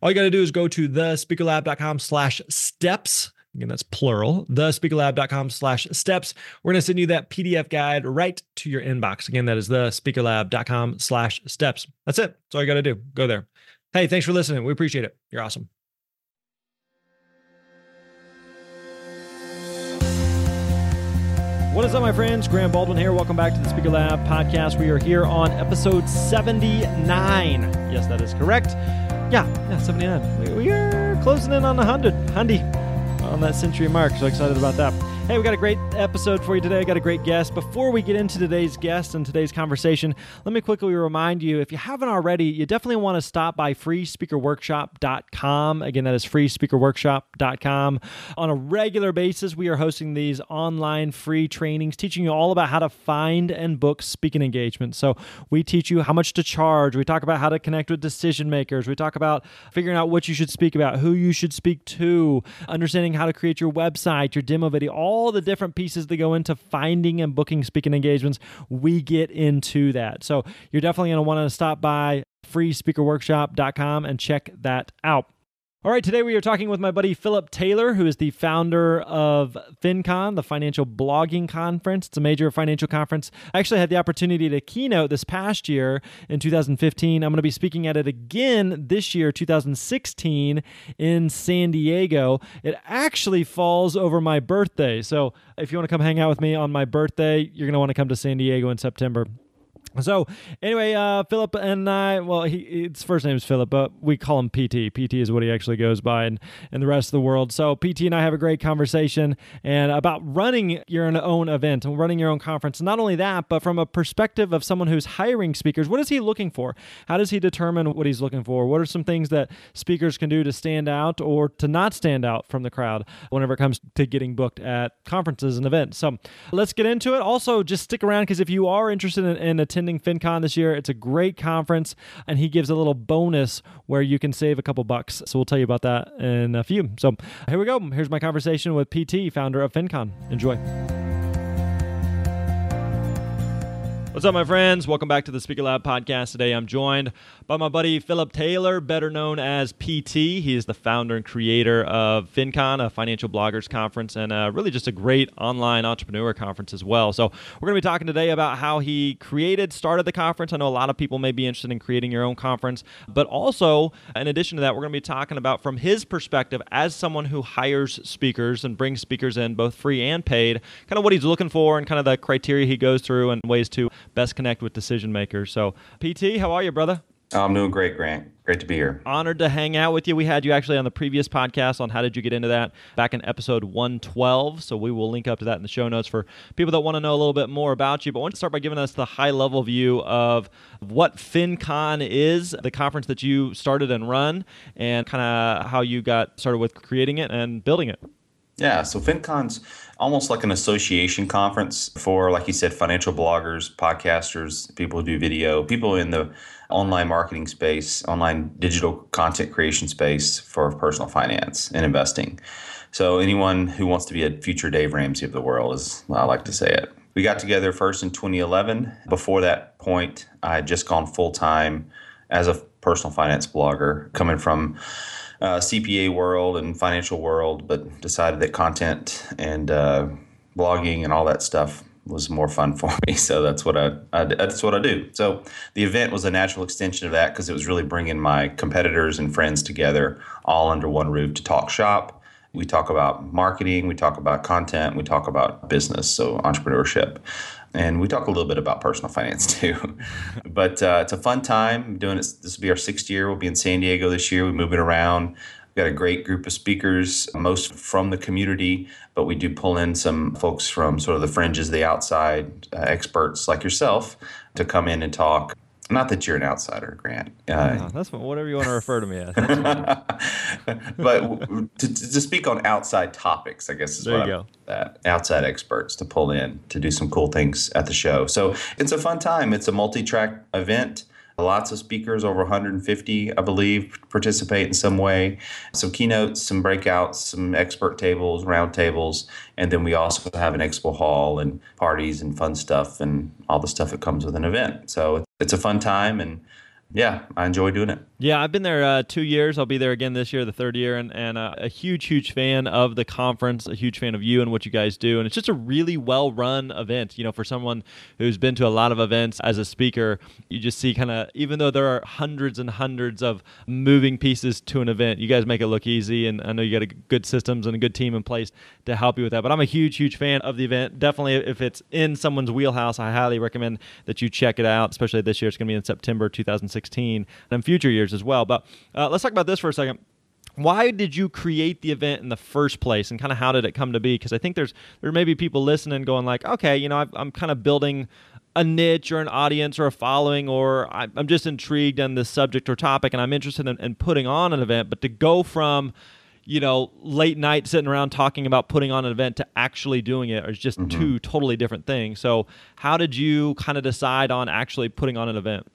All you got to do is go to thespeakerlab.com/steps. Again, that's plural, thespeakerlab.com/steps. We're going to send you that PDF guide right to your inbox. Again, that is thespeakerlab.com/steps. That's it. That's all you got to do. Go there. Hey, thanks for listening. We appreciate it. You're awesome. What is up, my friends? Graham Baldwin here. Welcome back to the Speaker Lab podcast. We are here on episode 79. Yes, that is correct. Yeah, 79. We are closing in on 100. Hundy on that century mark. So excited about that. Hey, we got a great episode for you today. I got a great guest. Before we get into today's guest and today's conversation, let me quickly remind you, if you haven't already, you definitely want to stop by freespeakerworkshop.com. Again, that is freespeakerworkshop.com. On a regular basis, we are hosting these online free trainings, teaching you all about how to find and book speaking engagements. So we teach you how much to charge. We talk about how to connect with decision makers. We talk about figuring out what you should speak about, who you should speak to, understanding how to create your website, your demo video, all the different pieces that go into finding and booking speaking engagements. We get into that. So you're definitely going to want to stop by freespeakerworkshop.com and check that out. All right, today we are talking with my buddy Phillip Taylor, who is the founder of FinCon, the Financial Blogging Conference. It's a major financial conference. I actually had the opportunity to keynote this past year in 2015. I'm going to be speaking at it again this year, 2016, in San Diego. It actually falls over my birthday. So if you want to come hang out with me on my birthday, you're going to want to come to San Diego in September. So anyway, Phillip and I, well, his first name is Phillip, but we call him PT. PT is what he actually goes by in the rest of the world. So PT and I have a great conversation and about running your own event and running your own conference. Not only that, but from a perspective of someone who's hiring speakers, what is he looking for? How does he determine what he's looking for? What are some things that speakers can do to stand out or to not stand out from the crowd whenever it comes to getting booked at conferences and events? So let's get into it. Also, just stick around because if you are interested in attending FinCon this year. It's a great conference, and he gives a little bonus where you can save a couple bucks. So we'll tell you about that in a few. So here we go. Here's my conversation with PT, founder of FinCon. Enjoy. What's up, my friends? Welcome back to the Speaker Lab podcast. Today, I'm joined by my buddy Phillip Taylor, better known as PT. He is the founder and creator of FinCon, a financial bloggers conference, and really just a great online entrepreneur conference as well. So we're going to be talking today about how he started the conference. I know a lot of people may be interested in creating your own conference, but also, in addition to that, we're going to be talking about from his perspective as someone who hires speakers and brings speakers in, both free and paid, kind of what he's looking for and kind of the criteria he goes through and ways to best connect with decision makers. So, PT, how are you, brother? I'm doing great, Grant. Great to be here. Honored to hang out with you. We had you actually on the previous podcast on How Did You Get Into That back in episode 112. So we will link up to that in the show notes for people that want to know a little bit more about you. But I want to start by giving us the high-level view of what FinCon is, the conference that you started and run, and kind of how you got started with creating it and building it. Yeah, so FinCon's almost like an association conference for, like you said, financial bloggers, podcasters, people who do video, people in the online marketing space, online digital content creation space for personal finance and investing. So anyone who wants to be a future Dave Ramsey of the world is how I like to say it. We got together first in 2011. Before that point, I had just gone full-time as a personal finance blogger, coming from CPA world and financial world, but decided that content and blogging and all that stuff was more fun for me. So that's what I do. So the event was a natural extension of that because it was really bringing my competitors and friends together all under one roof to talk shop. We talk about marketing, we talk about content, we talk about business, so entrepreneurship. And we talk a little bit about personal finance too. But it's a fun time doing it. This will be our sixth year. We'll be in San Diego this year. We're moving around. We've got a great group of speakers, most from the community, but we do pull in some folks from sort of the fringes, the outside experts like yourself to come in and talk. Not that you're an outsider, Grant. No, that's whatever you want to refer to me as. But to speak on outside topics, I guess is there what you outside experts to pull in to do some cool things at the show. So it's a fun time. It's a multi-track event. Lots of speakers, over 150, I believe, participate in some way. Some keynotes, some breakouts, some expert tables, round tables. And then we also have an expo hall and parties and fun stuff and all the stuff that comes with an event. So it's a fun time. And yeah, I enjoy doing it. Yeah, I've been there 2 years. I'll be there again this year, the third year. And a huge, huge fan of the conference, a huge fan of you and what you guys do. And it's just a really well-run event. You know, for someone who's been to a lot of events as a speaker, you just see kind of, even though there are hundreds and hundreds of moving pieces to an event, you guys make it look easy. And I know you got a good systems and a good team in place to help you with that. But I'm a huge, huge fan of the event. Definitely, if it's in someone's wheelhouse, I highly recommend that you check it out, especially this year. It's going to be in September 2016. And in future years as well. But let's talk about this for a second. Why did you create the event in the first place, and kind of how did it come to be? Because I think there may be people listening going like, okay, you know, I'm kind of building a niche or an audience or a following, or I'm just intrigued on this subject or topic, and I'm interested in putting on an event. But to go from, you know, late night sitting around talking about putting on an event to actually doing it is just two totally different things. So how did you kind of decide on actually putting on an event?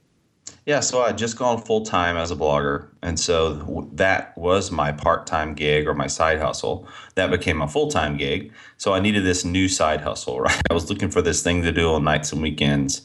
Yeah, so I had just gone full-time as a blogger, and so that was my part-time gig or my side hustle. That became my full-time gig, so I needed this new side hustle, right? I was looking for this thing to do on nights and weekends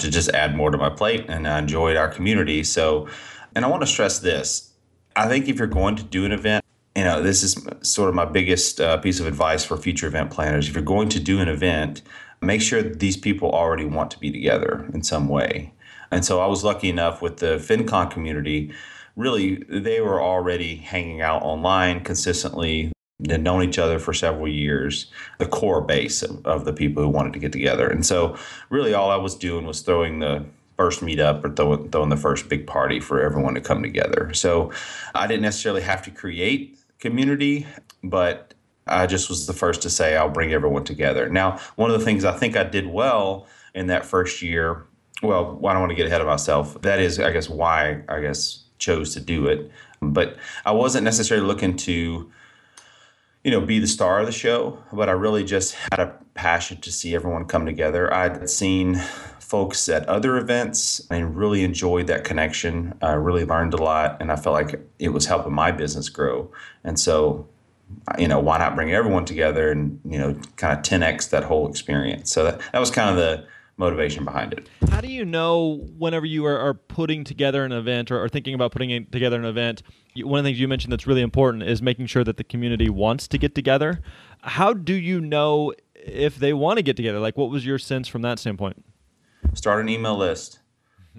to just add more to my plate, and I enjoyed our community. So, and I want to stress this. I think if you're going to do an event, you know, this is sort of my biggest piece of advice for future event planners. If you're going to do an event, make sure that these people already want to be together in some way. And so I was lucky enough with the FinCon community, really, they were already hanging out online consistently. They'd known each other for several years, the core base of the people who wanted to get together. And so really all I was doing was throwing the first meetup or throwing the first big party for everyone to come together. So I didn't necessarily have to create community, but I just was the first to say I'll bring everyone together. Now, one of the things I think I did well in that first year, well, I don't want to get ahead of myself. That is, I guess, why I chose to do it. But I wasn't necessarily looking to, you know, be the star of the show, but I really just had a passion to see everyone come together. I'd seen folks at other events and really enjoyed that connection. I really learned a lot, and I felt like it was helping my business grow. And so, you know, why not bring everyone together and, you know, kind of 10x that whole experience? So that was kind of the motivation behind it. How do you know whenever you are putting together an event or thinking about putting together an event, one of the things you mentioned that's really important is making sure that the community wants to get together. How do you know if they want to get together? Like, what was your sense from that standpoint? Start an email list.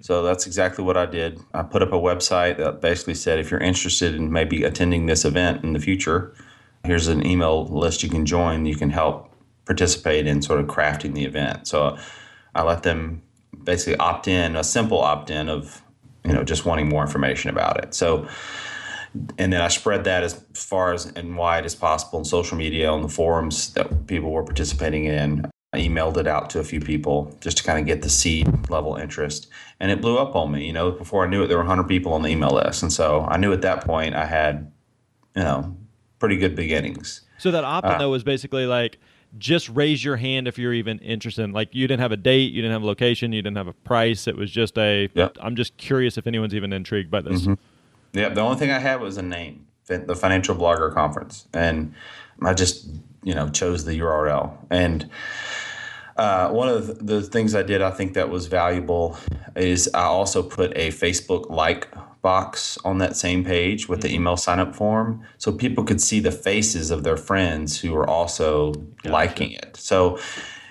So that's exactly what I did. I put up a website that basically said, if you're interested in maybe attending this event in the future, here's an email list you can join. You can help participate in sort of crafting the event. So I let them basically opt in, a simple opt-in of, you know, just wanting more information about it. So, and then I spread that as far as and wide as possible on social media, on the forums that people were participating in. I emailed it out to a few people just to kind of get the seed level interest. And it blew up on me, you know, before I knew it, there were 100 people on the email list. And so I knew at that point I had, you know, pretty good beginnings. So that opt-in though was basically like, just raise your hand if you're even interested. Like, you didn't have a date, you didn't have a location, you didn't have a price. It was just a, I'm just curious if anyone's even intrigued by this. Yeah, the only thing I had was a name, the Financial Blogger Conference. And I just, you know, chose the URL. And one of the things I did, I think that was valuable, is I also put a Facebook like box on that same page with the email sign-up form, so people could see the faces of their friends who were also liking it. So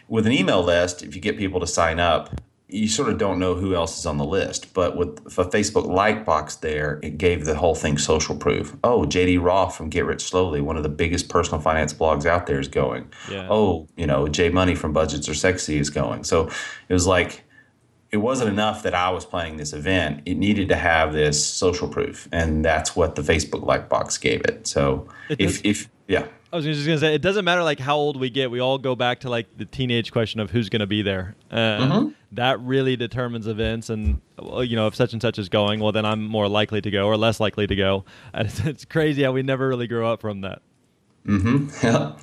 with an email list, if you get people to sign up, you sort of don't know who else is on the list. But with a Facebook like box there, it gave the whole thing social proof. Oh, JD Roth from Get Rich Slowly, one of the biggest personal finance blogs out there, is going. Yeah. Oh, you know, Jay Money from Budgets Are Sexy is going. So it was like, it wasn't enough that I was planning this event. It needed to have this social proof, and that's what the Facebook like box gave it. So if I was just going to say, it doesn't matter like how old we get. We all go back to like the teenage question of who's going to be there. That really determines events. And, you know, if such and such is going, well, then I'm more likely to go or less likely to go. And it's crazy how we never really grew up from that. Yeah.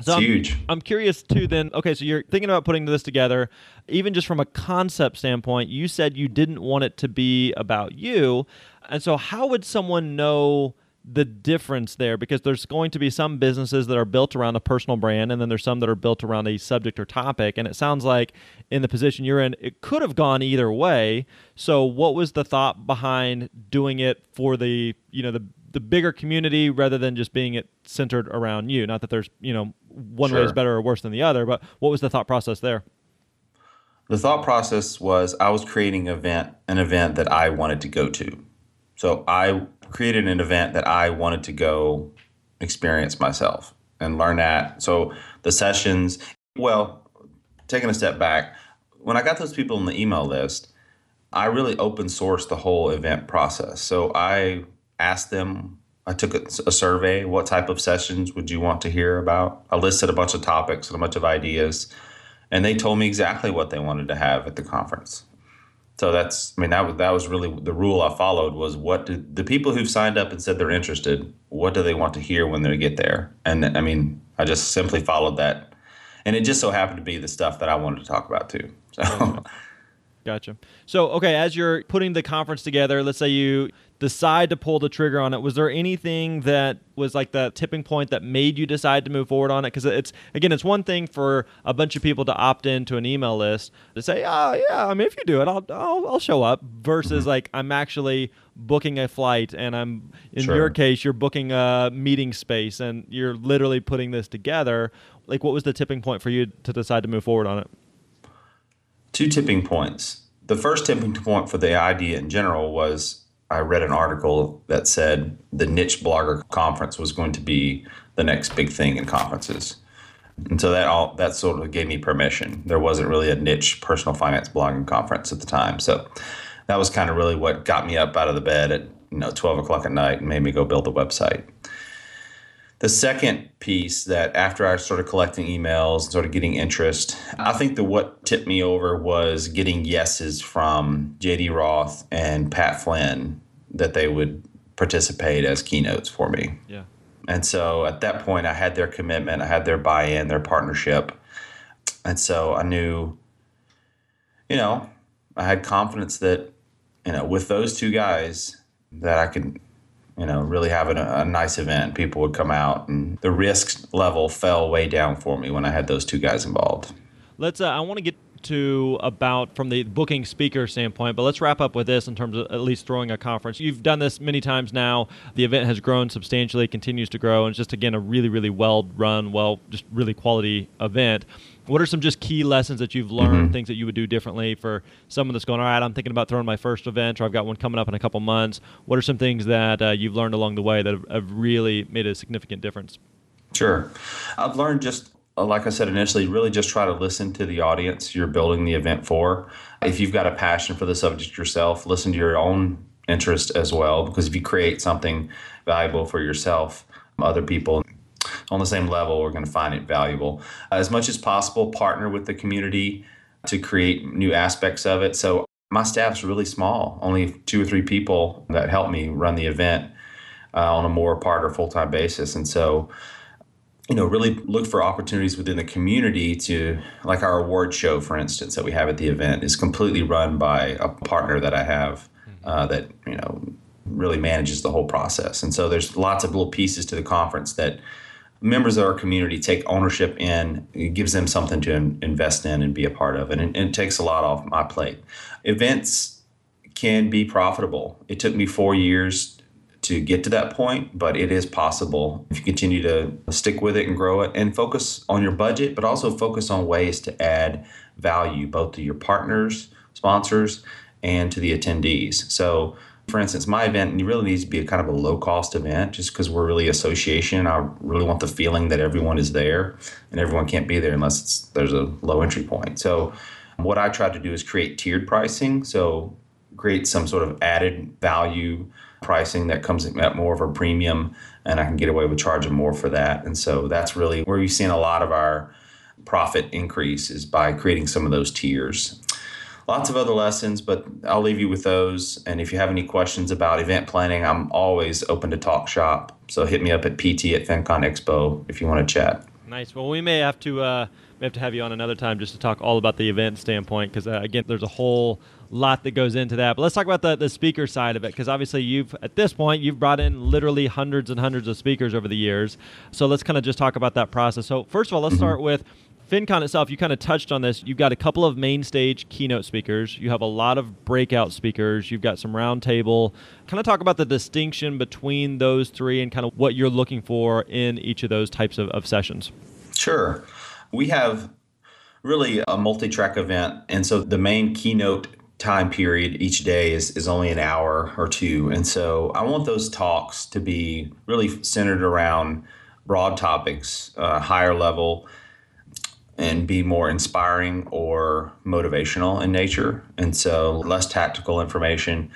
So it's huge. I'm curious too then, okay, so you're thinking about putting this together. Even just from a concept standpoint, you said you didn't want it to be about you. And so how would someone know the difference there? Because there's going to be some businesses that are built around a personal brand, and then there's some that are built around a subject or topic. And it sounds like in the position you're in, it could have gone either way. So what was the thought behind doing it for the, you know, the bigger community rather than just being it centered around you? Not that there's, you know, one way is better or worse than the other, but what was the thought process there? The thought process was I was creating an event that I wanted to go to. So I created an event that I wanted to go experience myself and learn at. So the sessions, well, taking a step back, when I got those people on the email list, I really open sourced the whole event process. So I asked them, I took a survey, what type of sessions would you want to hear about? I listed a bunch of topics and a bunch of ideas, and they told me exactly what they wanted to have at the conference. So that's, I mean, that was really the rule I followed, was what did the people who've signed up and said they're interested, what do they want to hear when they get there? And I mean, I just simply followed that. And it just so happened to be the stuff that I wanted to talk about too. So. Gotcha. So, okay, as you're putting the conference together, let's say you decide to pull the trigger on it. Was there anything that was like the tipping point that made you decide to move forward on it? Because it's, again, it's one thing for a bunch of people to opt into an email list to say, oh, yeah, I mean, if you do it, I'll show up, versus like I'm actually booking a flight, and I'm, in your case, you're booking a meeting space and you're literally putting this together. Like, what was the tipping point for you to decide to move forward on it? Two tipping points. The first tipping point for the idea in general was I read an article that said the niche blogger conference was going to be the next big thing in conferences. And so that sort of gave me permission. There wasn't really a niche personal finance blogging conference at the time. So that was kind of really what got me up out of the bed at 12 o'clock at night and made me go build a website. The second piece, that after I started collecting emails and sort of getting interest, I think that what tipped me over was getting yeses from JD Roth and Pat Flynn that they would participate as keynotes for me. Yeah. And so at that point, I had their commitment, I had their buy-in, their partnership. And so I knew, I had confidence that, with those two guys that I could really having a nice event. People would come out, and the risk level fell way down for me when I had those two guys involved. Let's. I want to get to about from the booking speaker standpoint, but let's wrap up with this in terms of at least throwing a conference. You've done this many times now. The event has grown substantially, continues to grow, and it's just, again, a really, really well-run, just really quality event. What are some just key lessons that you've learned, things that you would do differently for someone that's going, all right, I'm thinking about throwing my first event, or I've got one coming up in a couple months. What are some things that you've learned along the way that have really made a significant difference? Sure. I've learned just, like I said initially, really just try to listen to the audience you're building the event for. If you've got a passion for the subject yourself, listen to your own interest as well, because if you create something valuable for yourself, other people on the same level are going to find it valuable. As much as possible, partner with the community to create new aspects of it. So my staff's really small, only 2 or 3 people that help me run the event on a more part or full-time basis. And so really look for opportunities within the community to, like our award show, for instance, that we have at the event is completely run by a partner that I have that, really manages the whole process. And so there's lots of little pieces to the conference that members of our community take ownership in. It gives them something to invest in and be a part of. And it takes a lot off my plate. Events can be profitable. It took me 4 years to get to that point, but it is possible if you continue to stick with it and grow it and focus on your budget, but also focus on ways to add value both to your partners, sponsors, and to the attendees. So for instance, my event really needs to be a kind of a low-cost event just because we're really association. I really want the feeling that everyone is there, and everyone can't be there unless there's a low entry point. So what I try to do is create tiered pricing, so create some sort of added value pricing that comes at more of a premium, and I can get away with charging more for that. And so that's really where you've seen a lot of our profit increase, is by creating some of those tiers. Lots of other lessons, but I'll leave you with those. And if you have any questions about event planning, I'm always open to talk shop. So hit me up at pt@FinCon Expo if you want to chat. Nice. Well, we may have to have you on another time just to talk all about the event standpoint, because again, there's a whole lot that goes into that. But let's talk about the speaker side of it, because obviously at this point you've brought in literally hundreds and hundreds of speakers over the years. So let's kind of just talk about that process. So first of all, let's start with FinCon itself. You kind of touched on this. You've got a couple of main stage keynote speakers. You have a lot of breakout speakers. You've got some round table. Kind of talk about the distinction between those three and kind of what you're looking for in each of those types of sessions. Sure. We have really a multi-track event. And so the main keynote time period each day is only an hour or two. And so I want those talks to be really centered around broad topics, higher level, and be more inspiring or motivational in nature, and so less tactical information.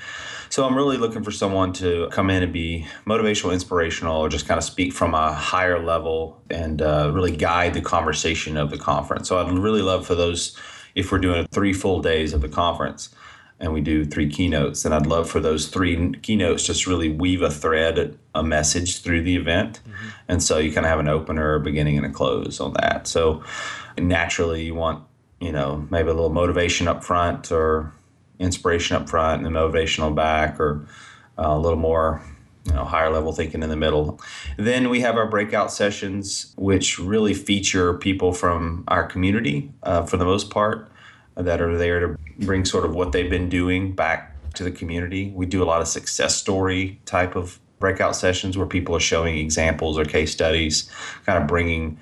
So I'm really looking for someone to come in and be motivational, inspirational, or just kind of speak from a higher level and really guide the conversation of the conference. So I'd really love for those, if we're doing 3 full days of the conference and we do 3 keynotes, then I'd love for those 3 keynotes just really weave a thread, a message through the event. Mm-hmm. And so you kind of have an opener, a beginning, and a close on that. So naturally you want, maybe a little motivation up front or inspiration up front and the motivational back, or a little more, higher level thinking in the middle. Then we have our breakout sessions, which really feature people from our community for the most part, that are there to bring sort of what they've been doing back to the community. We do a lot of success story type of breakout sessions where people are showing examples or case studies, kind of bringing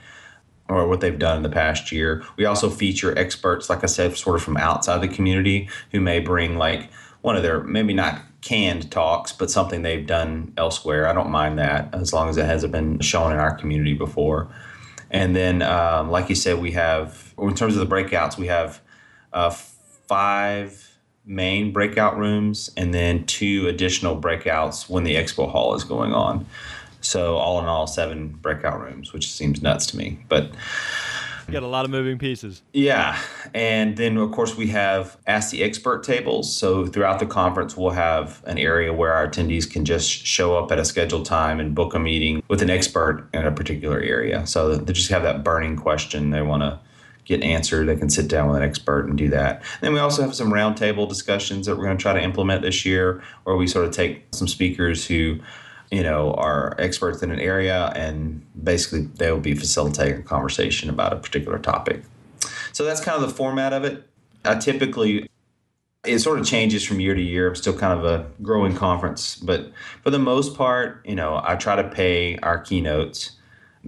or what they've done in the past year. We also feature experts, like I said, sort of from outside the community, who may bring like one of their, maybe not canned talks, but something they've done elsewhere. I don't mind that as long as it hasn't been shown in our community before. And then, like you said, we have, in terms of the breakouts, we have 5 main breakout rooms and then 2 additional breakouts when the expo hall is going on. So all in all, 7 breakout rooms, which seems nuts to me, but you got a lot of moving pieces. Yeah. And then of course we have Ask the Expert tables. So throughout the conference, we'll have an area where our attendees can just show up at a scheduled time and book a meeting with an expert in a particular area. So they just have that burning question they want to get answered. They can sit down with an expert and do that. And then we also have some roundtable discussions that we're going to try to implement this year, where we sort of take some speakers who, are experts in an area, and basically they will be facilitating a conversation about a particular topic. So that's kind of the format of it. It sort of changes from year to year. I'm still kind of a growing conference, but for the most part, I try to pay our keynotes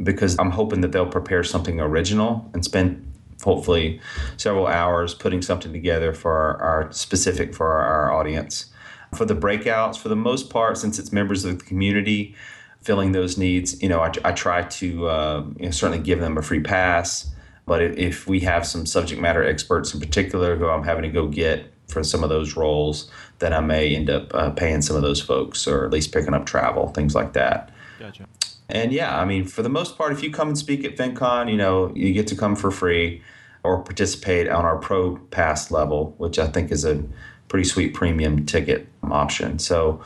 because I'm hoping that they'll prepare something original and spend hopefully several hours putting something together for our audience. For the breakouts, for the most part, since it's members of the community filling those needs, I try to certainly give them a free pass. But if we have some subject matter experts in particular who I'm having to go get for some of those roles, then I may end up paying some of those folks, or at least picking up travel, things like that. Gotcha. And yeah, for the most part, if you come and speak at FinCon, you get to come for free or participate on our Pro Pass level, which I think is a pretty sweet premium ticket option. So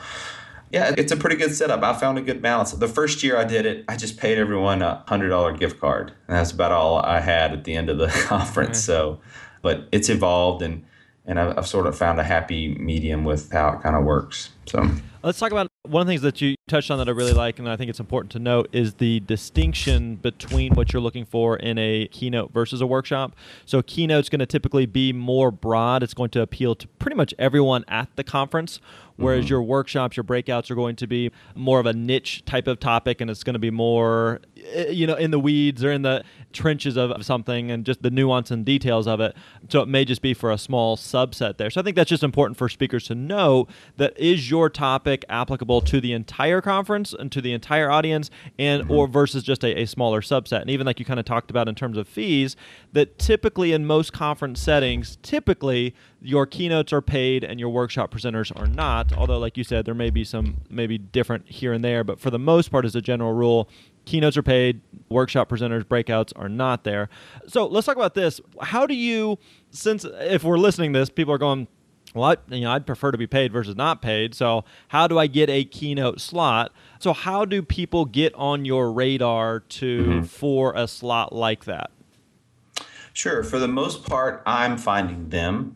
yeah, it's a pretty good setup. I found a good balance. The first year I did it, I just paid everyone a $100 gift card, and that's about all I had at the end of the conference. So, but it's evolved, and I've sort of found a happy medium with how it kind of works. So let's talk about one of the things that you touched on that I really like, and I think it's important to note, is the distinction between what you're looking for in a keynote versus a workshop. So a keynote's going to typically be more broad. It's going to appeal to pretty much everyone at the conference, whereas your workshops, your breakouts are going to be more of a niche type of topic, and it's going to be more, in the weeds or in the trenches of something, and just the nuance and details of it. So it may just be for a small subset there. So I think that's just important for speakers to know, that is your topic applicable to the entire conference and to the entire audience, and or versus just a smaller subset. And even like you kind of talked about in terms of fees, that typically in most conference settings, your keynotes are paid and your workshop presenters are not. Although, like you said, there may be some maybe different here and there, but for the most part, as a general rule, keynotes are paid, workshop presenters, breakouts are not there. So let's talk about this. How do you, since if we're listening to this, people are going, well, I'd prefer to be paid versus not paid. So how do I get a keynote slot? So how do people get on your radar for a slot like that? Sure. For the most part, I'm finding them,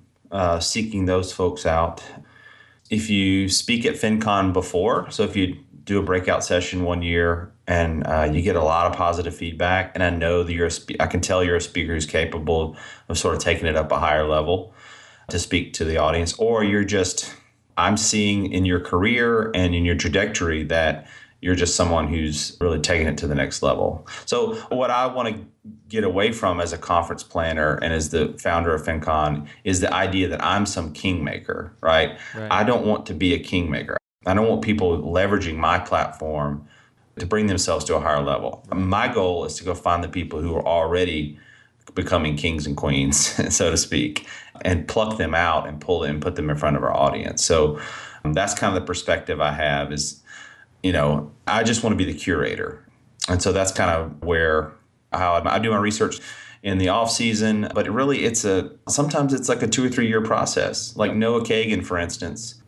seeking those folks out. If you speak at FinCon before, so if you do a breakout session one year and you get a lot of positive feedback, and I know that I can tell you're a speaker who's capable of sort of taking it up a higher level to speak to the audience, or I'm seeing in your career and in your trajectory that you're just someone who's really taking it to the next level. So what I want to get away from as a conference planner and as the founder of FinCon is the idea that I'm some kingmaker, right? I don't want to be a kingmaker. I don't want people leveraging my platform to bring themselves to a higher level. My goal is to go find the people who are already becoming kings and queens, so to speak, and pluck them out and pull them and put them in front of our audience. So that's kind of the perspective I have is, I just want to be the curator. And so that's kind of how I do my research in the off season. But really, sometimes it's like a 2 or 3 year process. Like Noah Kagan, for instance,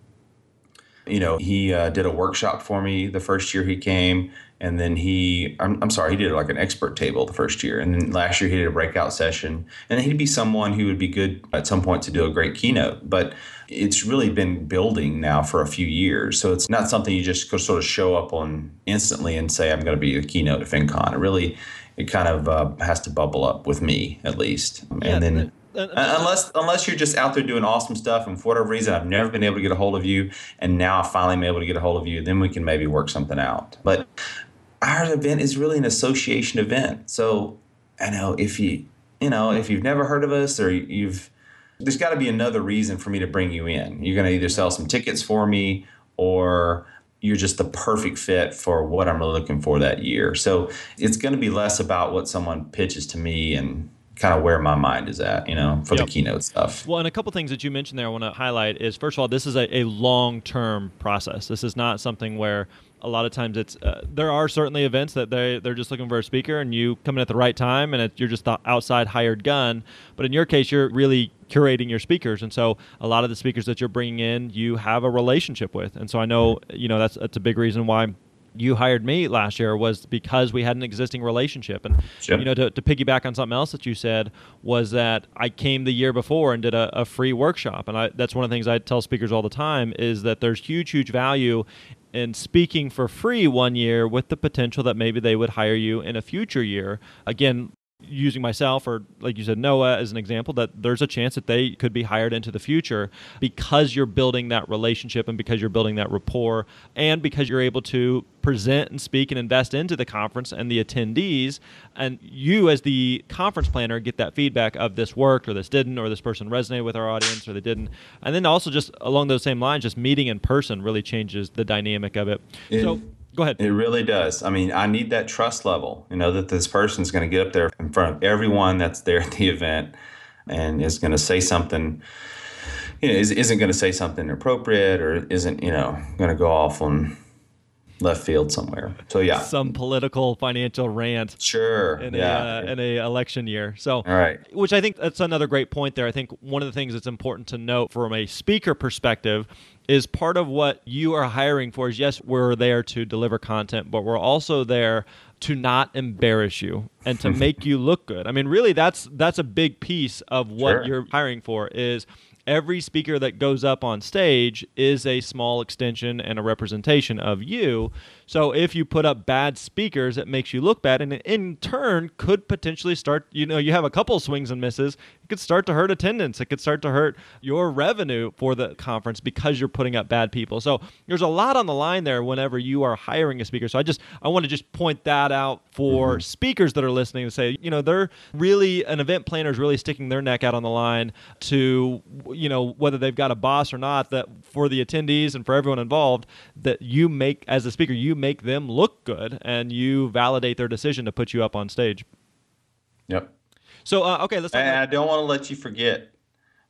he did a workshop for me the first year he came. And then he did like an expert table the first year. And then last year he did a breakout session. And he'd be someone who would be good at some point to do a great keynote. But it's really been building now for a few years. So it's not something you just go sort of show up on instantly and say, I'm going to be a keynote at FinCon. It kind of has to bubble up with me at least. Yeah, and then... Unless you're just out there doing awesome stuff and for whatever reason I've never been able to get a hold of you and now I finally am able to get a hold of you, then we can maybe work something out. But our event is really an association event. So I know if you've never heard of us or there's got to be another reason for me to bring you in. You're going to either sell some tickets for me or you're just the perfect fit for what I'm really looking for that year. So it's going to be less about what someone pitches to me and kind of where my mind is at, for the keynote stuff. Well, and a couple things that you mentioned there I want to highlight is, first of all, this is a long-term process. This is not something where a lot of times it's there are certainly events that they're just looking for a speaker and you come in at the right time and you're just the outside hired gun. But in your case, you're really curating your speakers. And so a lot of the speakers that you're bringing in, you have a relationship with. And so I know, that's a big reason why you hired me last year was because we had an existing relationship. And, sure. To piggyback on something else that you said was that I came the year before and did a free workshop. And that's one of the things I tell speakers all the time is that there's huge, huge value in speaking for free one year with the potential that maybe they would hire you in a future year. Again, using myself or, like you said, Noah as an example, that there's a chance that they could be hired into the future because you're building that relationship and because you're building that rapport and because you're able to present and speak and invest into the conference and the attendees. And you as the conference planner get that feedback of this worked or this didn't or this person resonated with our audience or they didn't. And then also just along those same lines, just meeting in person really changes the dynamic of it. So go ahead. It really does. I mean, I need that trust level, that this person's going to get up there in front of everyone that's there at the event and is going to say something, isn't going to say something inappropriate or isn't, going to go off on left field somewhere. So, yeah. Some political financial rant. Sure. In a election year. So, all right. Which I think that's another great point there. I think one of the things that's important to note from a speaker perspective is part of what you are hiring for is, yes, we're there to deliver content, but we're also there to not embarrass you and to make you look good. I mean, really, that's a big piece of what sure. you're hiring for is every speaker that goes up on stage is a small extension and a representation of you. So if you put up bad speakers, it makes you look bad and in turn could potentially start, you have a couple swings and misses. It could start to hurt attendance. It could start to hurt your revenue for the conference because you're putting up bad people. So there's a lot on the line there whenever you are hiring a speaker. So I want to just point that out for speakers that are listening and say, they're really, an event planner is really sticking their neck out on the line to, whether they've got a boss or not, that for the attendees and for everyone involved, that you make, as a speaker, you make them look good and you validate their decision to put you up on stage. Yep. So, okay, let's talk about... I don't want to let you forget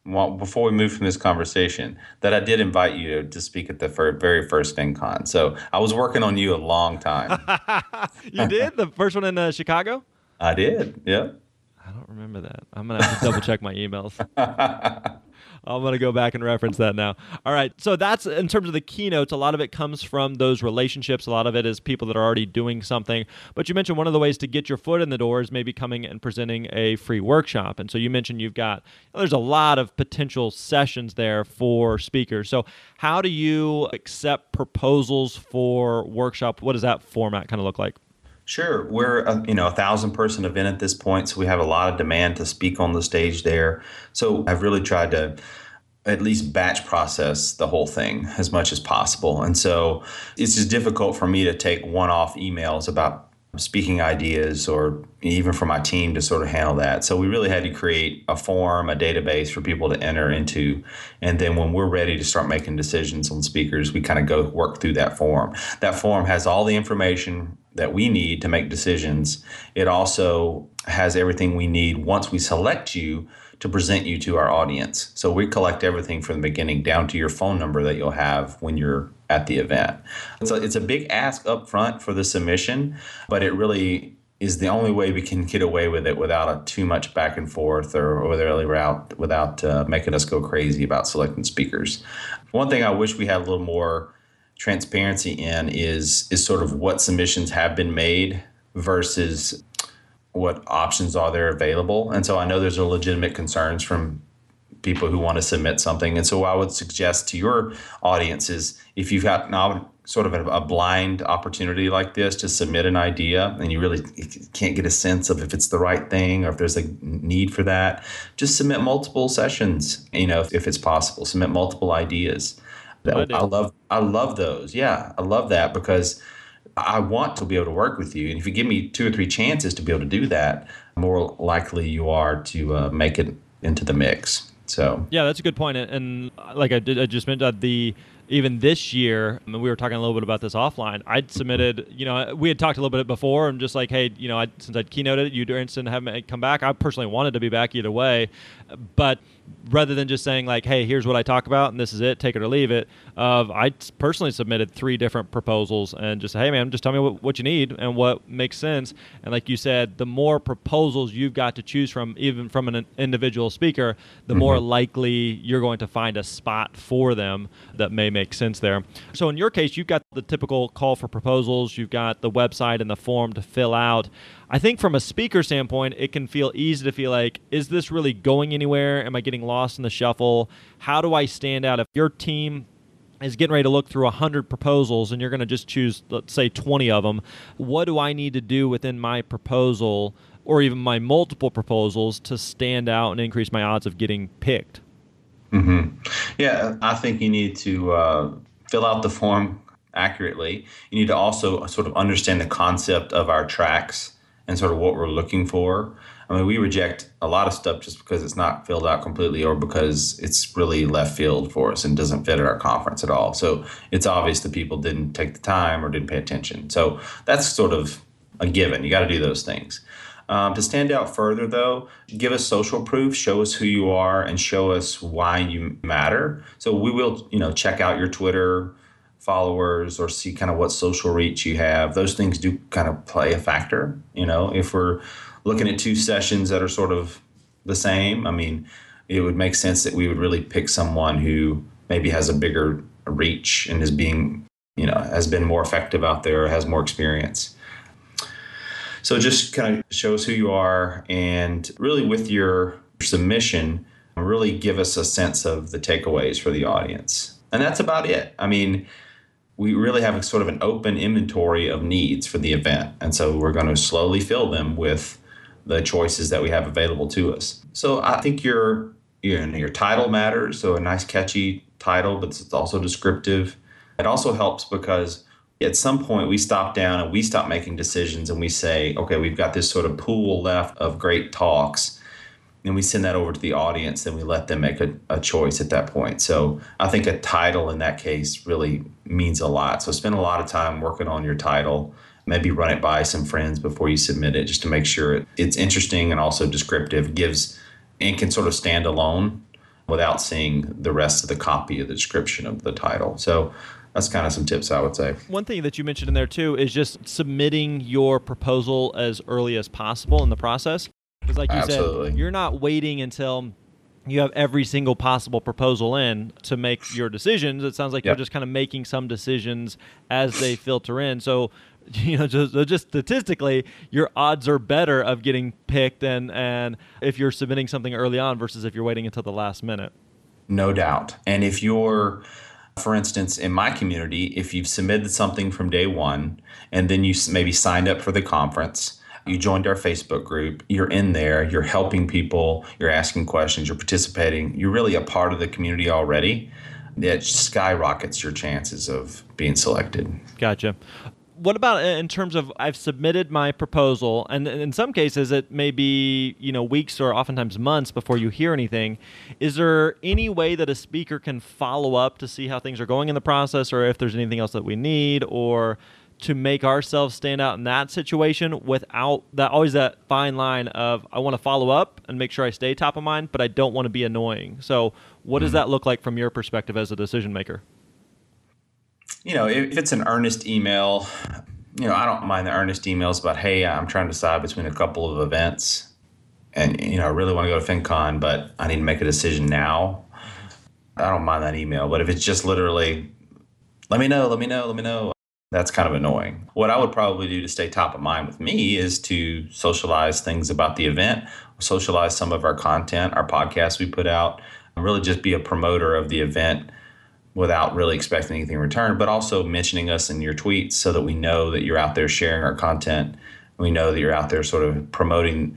well, before we move from this conversation, that I did invite you to speak at the very first FinCon. So I was working on you a long time. You did? The first one in Chicago? I did, yeah. I don't remember that. I'm going to have to double check my emails. I'm going to go back and reference that now. All right. So that's in terms of the keynotes. A lot of it comes from those relationships. A lot of it is people that are already doing something. But you mentioned one of the ways to get your foot in the door is maybe coming and presenting a free workshop. And so you mentioned you've got, there's a lot of potential sessions there for speakers. So how do you accept proposals for workshop? What does that format kind of look like? Sure. We're a 1,000-person event at this point, so we have a lot of demand to speak on the stage there. So I've really tried to at least batch process the whole thing as much as possible. And so it's just difficult for me to take one-off emails about speaking ideas or even for my team to sort of handle that. So we really had to create a form, a database for people to enter into. And then when we're ready to start making decisions on speakers, we kind of go work through that form. That form has all the information that we need to make decisions. It also has everything we need once we select you to present you to our audience. So we collect everything from the beginning down to your phone number that you'll have when you're at the event. So it's a big ask up front for the submission, but it really is the only way we can get away with it without too much back and forth or really without making us go crazy about selecting speakers. One thing I wish we had a little more transparency in is sort of what submissions have been made versus what options are there available. And so I know there's a legitimate concerns from people who want to submit something. And so I would suggest to your audiences, if you've got now sort of a blind opportunity like this to submit an idea and you really can't get a sense of if it's the right thing or if there's a need for that, just submit multiple sessions, if it's possible, submit multiple ideas. I love those. Yeah, I love that because I want to be able to work with you. And if you give me 2 or 3 chances to be able to do that, more likely you are to make it into the mix. So yeah, that's a good point. And like I just mentioned, even this year, I mean, we were talking a little bit about this offline. I'd submitted, we had talked a little bit before. I'm just like, hey, since I'd keynoted, you'd interested in having me come back. I personally wanted to be back either way, but rather than just saying like, hey, here's what I talk about and this is it, take it or leave it, I personally submitted 3 different proposals and just, hey man, just tell me what you need and what makes sense. And like you said, the more proposals you've got to choose from, even from an individual speaker, the more likely you're going to find a spot for them that may make sense there. So in your case, you've got the typical call for proposals, you've got the website and the form to fill out. I think from a speaker standpoint, it can feel easy to feel like, is this really going anywhere? Am I getting lost in the shuffle? How do I stand out? If your team is getting ready to look through 100 proposals and you're going to just choose, let's say, 20 of them, what do I need to do within my proposal or even my multiple proposals to stand out and increase my odds of getting picked? Mm-hmm. Yeah, I think you need to fill out the form accurately. You need to also sort of understand the concept of our tracks and sort of what we're looking for. I mean, we reject a lot of stuff just because it's not filled out completely or because it's really left field for us and doesn't fit at our conference at all. So it's obvious that people didn't take the time or didn't pay attention. So that's sort of a given. You got to do those things. To stand out further, though, give us social proof, show us who you are, and show us why you matter. So we will, check out your Twitter followers or see kind of what social reach you have. Those things do kind of play a factor. If we're looking at 2 sessions that are sort of the same, I mean, it would make sense that we would really pick someone who maybe has a bigger reach and is being, has been more effective out there, or has more experience. So just kind of show us who you are, and really with your submission, really give us a sense of the takeaways for the audience. And that's about it. I mean, we really have sort of an open inventory of needs for the event. And so we're going to slowly fill them with the choices that we have available to us. So I think your title matters. So a nice catchy title, but it's also descriptive. It also helps because at some point we stop down and we stop making decisions and we say, okay, we've got this sort of pool left of great talks, and we send that over to the audience and we let them make a choice at that point. So I think a title in that case really means a lot. So spend a lot of time working on your title, maybe run it by some friends before you submit it just to make sure it's interesting and also descriptive, gives and can sort of stand alone without seeing the rest of the copy of the description of the title. So that's kind of some tips I would say. One thing that you mentioned in there too is just submitting your proposal as early as possible in the process. Because like you said, you're not waiting until you have every single possible proposal in to make your decisions. It sounds like you're just kind of making some decisions as they filter in. So, you know, just statistically, your odds are better of getting picked and if you're submitting something early on versus if you're waiting until the last minute. No doubt. And if you're, for instance, in my community, if you've submitted something from day one and then you maybe signed up for the conference, you joined our Facebook group, you're in there, you're helping people, you're asking questions, you're participating, you're really a part of the community already, that skyrockets your chances of being selected. Gotcha. What about in terms of I've submitted my proposal, and in some cases it may be, you know, weeks or oftentimes months before you hear anything. Is there any way that a speaker can follow up to see how things are going in the process, or if there's anything else that we need, or to make ourselves stand out in that situation without that, always that fine line of I want to follow up and make sure I stay top of mind, but I don't want to be annoying. So what does that look like from your perspective as a decision maker? You know, if it's an earnest email, you know, I don't mind the earnest emails about, hey, I'm trying to decide between a couple of events and, you know, I really want to go to FinCon, but I need to make a decision now. I don't mind that email. But if it's just literally, let me know. That's kind of annoying. What I would probably do to stay top of mind with me is to socialize things about the event, socialize some of our content, our podcasts we put out, and really just be a promoter of the event without really expecting anything in return, but also mentioning us in your tweets so that we know that you're out there sharing our content. We know that you're out there sort of promoting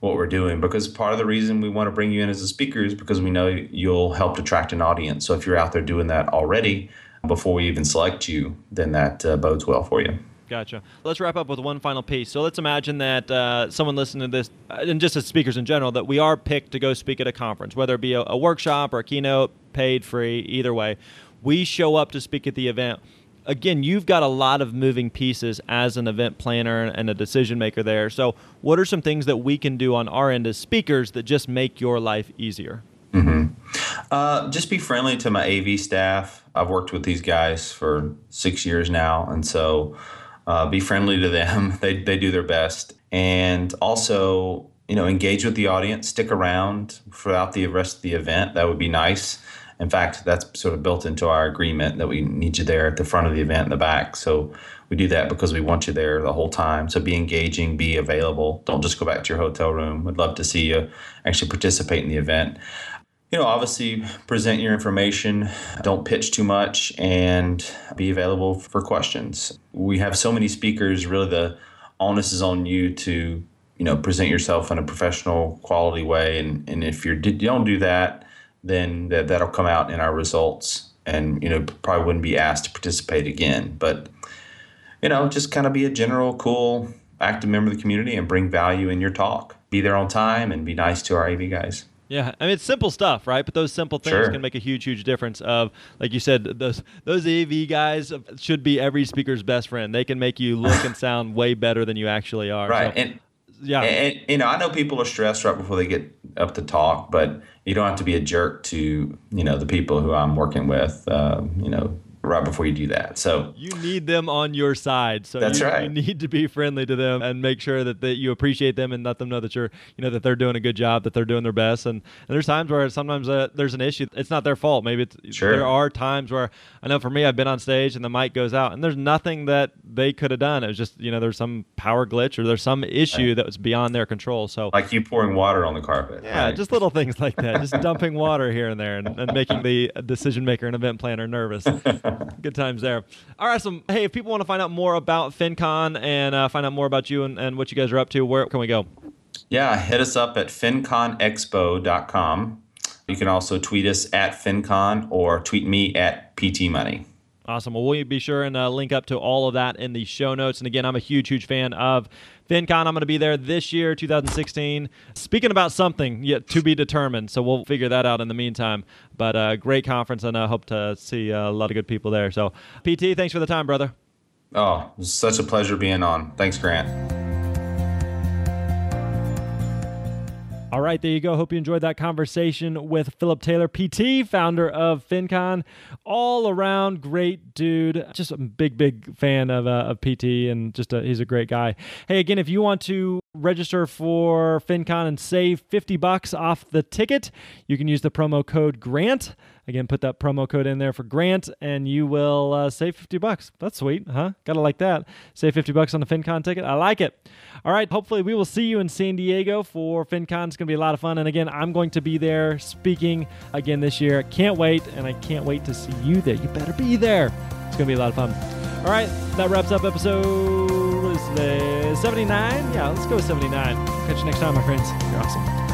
what we're doing, because part of the reason we want to bring you in as a speaker is because we know you'll help attract an audience. So if you're out there doing that already before we even select you, then that bodes well for you. Gotcha. Let's wrap up with one final piece. So let's imagine that someone listening to this, and just as speakers in general, that we are picked to go speak at a conference, whether it be a workshop or a keynote, paid, free, either way. We show up to speak at the event. Again, you've got a lot of moving pieces as an event planner and a decision maker there. So what are some things that we can do on our end as speakers that just make your life easier? Just be friendly to my AV staff. I've worked with these guys for 6 years now, and so be friendly to them. They do their best. And also, you know, engage with the audience, stick around throughout the rest of the event. That would be nice. In fact, that's sort of built into our agreement that we need you there at the front of the event and the back. So we do that because we want you there the whole time. So be engaging, be available. Don't just go back to your hotel room. We'd love to see you actually participate in the event. You know, obviously present your information, don't pitch too much, and be available for questions. We have so many speakers, really the onus is on you to, you know, present yourself in a professional quality way. And if you don't do that, then that'll come out in our results, and, you know, probably wouldn't be asked to participate again. But, you know, just kind of be a general, cool, active member of the community and bring value in your talk. Be there on time and be nice to our AV guys. Yeah, I mean, it's simple stuff, right? But those simple things can make a huge, huge difference of, like you said, those AV guys should be every speaker's best friend. They can make you look and sound way better than you actually are. Right. So, and you know, I know people are stressed right before they get up to talk, but you don't have to be a jerk to, you know, the people who I'm working with, you know, right before you do that. So you need them on your side. So that's right. You need to be friendly to them and make sure that you appreciate them and let them know that you're, you know, that they're doing a good job, that they're doing their best. And there's times where sometimes there's an issue. It's not their fault. Maybe it's, there are times where, I know for me, I've been on stage and the mic goes out and there's nothing that they could have done. It was just, you know, there's some power glitch or there's some issue that was beyond their control. So like you pouring water on the carpet. Yeah. Right? Just little things like that. Just dumping water here and there and making the decision maker and event planner nervous. Good times there. All right, so hey, if people want to find out more about FinCon and find out more about you and what you guys are up to, where can we go? Yeah, hit us up at finconexpo.com. You can also tweet us at FinCon or tweet me at PT Money. Awesome. Well, we'll be sure and link up to all of that in the show notes. And again, I'm a huge, huge fan of FinCon. I'm going to be there this year, 2016, speaking about something yet to be determined. So we'll figure that out in the meantime. But great conference, and I hope to see a lot of good people there. So PT, thanks for the time, brother. Oh, it's such a pleasure being on. Thanks, Grant. All right, there you go. Hope you enjoyed that conversation with Phillip Taylor, PT, founder of FinCon. All around great dude. Just a big fan of PT, and just he's a great guy. Hey, again, if you want to register for FinCon and save $50 off the ticket, you can use the promo code GRANT. Again, put that promo code in there for GRANT, and you will save $50. That's sweet, huh? Gotta like that. Save $50 on the FinCon ticket. I like it. All right, hopefully we will see you in San Diego for FinCon. It's gonna be a lot of fun. And again, I'm going to be there speaking again this year. Can't wait, and I can't wait to see you there. You better be there. It's gonna be a lot of fun. All right, that wraps up episode 79. Yeah, let's go 79. Catch you next time, my friends. You're awesome.